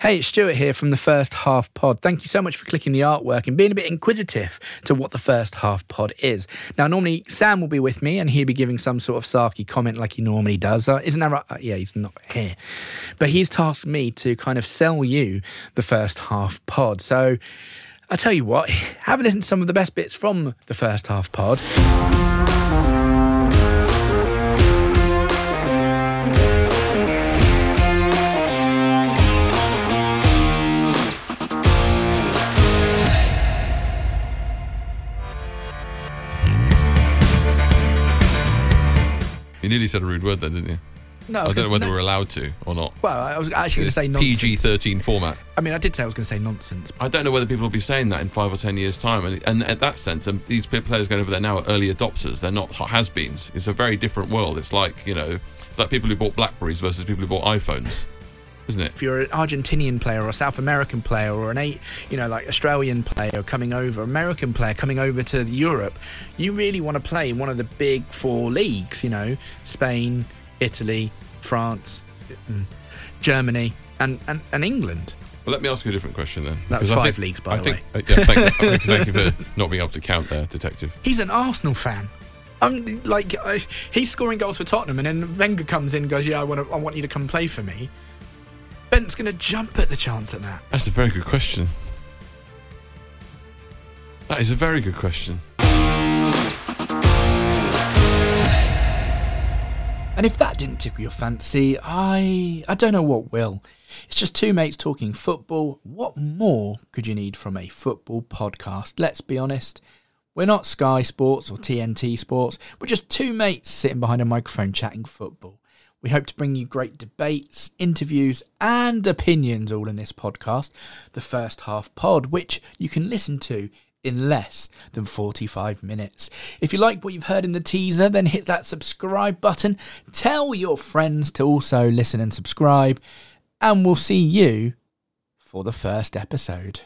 Hey, it's Stuart here from the First Half Pod. Thank you so much for clicking the artwork and being a bit inquisitive to what the First Half Pod is. Now, normally Sam will be with me and he'll be giving some sort of sarky comment like he normally does. Isn't that right? Yeah, he's not here. But he's tasked me to kind of sell you the First Half Pod. So I tell you what, have a listen to some of the best bits from the First Half Pod. You nearly said a rude word then, didn't you? No, I don't know whether we're allowed to or not. Well, I was actually going to say nonsense. PG-13 format. I mean, I did say I was going to say nonsense. I don't know whether people will be saying that in 5 or 10 years' time. And at that sense, and these players going over there now are early adopters. They're not has-beens. It's a very different world. It's like, you know, it's like people who bought BlackBerrys versus people who bought iPhones. Isn't it? If you're an Argentinian player or a South American player or an Australian player coming over, American player coming over to Europe, you really want to play in one of the big four leagues, you know, Spain, Italy, France, Germany and England. Well, let me ask you a different question then. That was five leagues, by the way. Thank you for not being able to count there, detective. He's an Arsenal fan. He's scoring goals for Tottenham and then Wenger comes in and goes, yeah, I want you to come play for me. Bent's going to jump at the chance at that. That's a very good question. That is a very good question. And if that didn't tickle your fancy, I don't know what will. It's just two mates talking football. What more could you need from a football podcast? Let's be honest. We're not Sky Sports or TNT Sports. We're just two mates sitting behind a microphone chatting football. We hope to bring you great debates, interviews and opinions all in this podcast, the First Half Pod, which you can listen to in less than 45 minutes. If you like what you've heard in the teaser, then hit that subscribe button. Tell your friends to also listen and subscribe, and we'll see you for the first episode.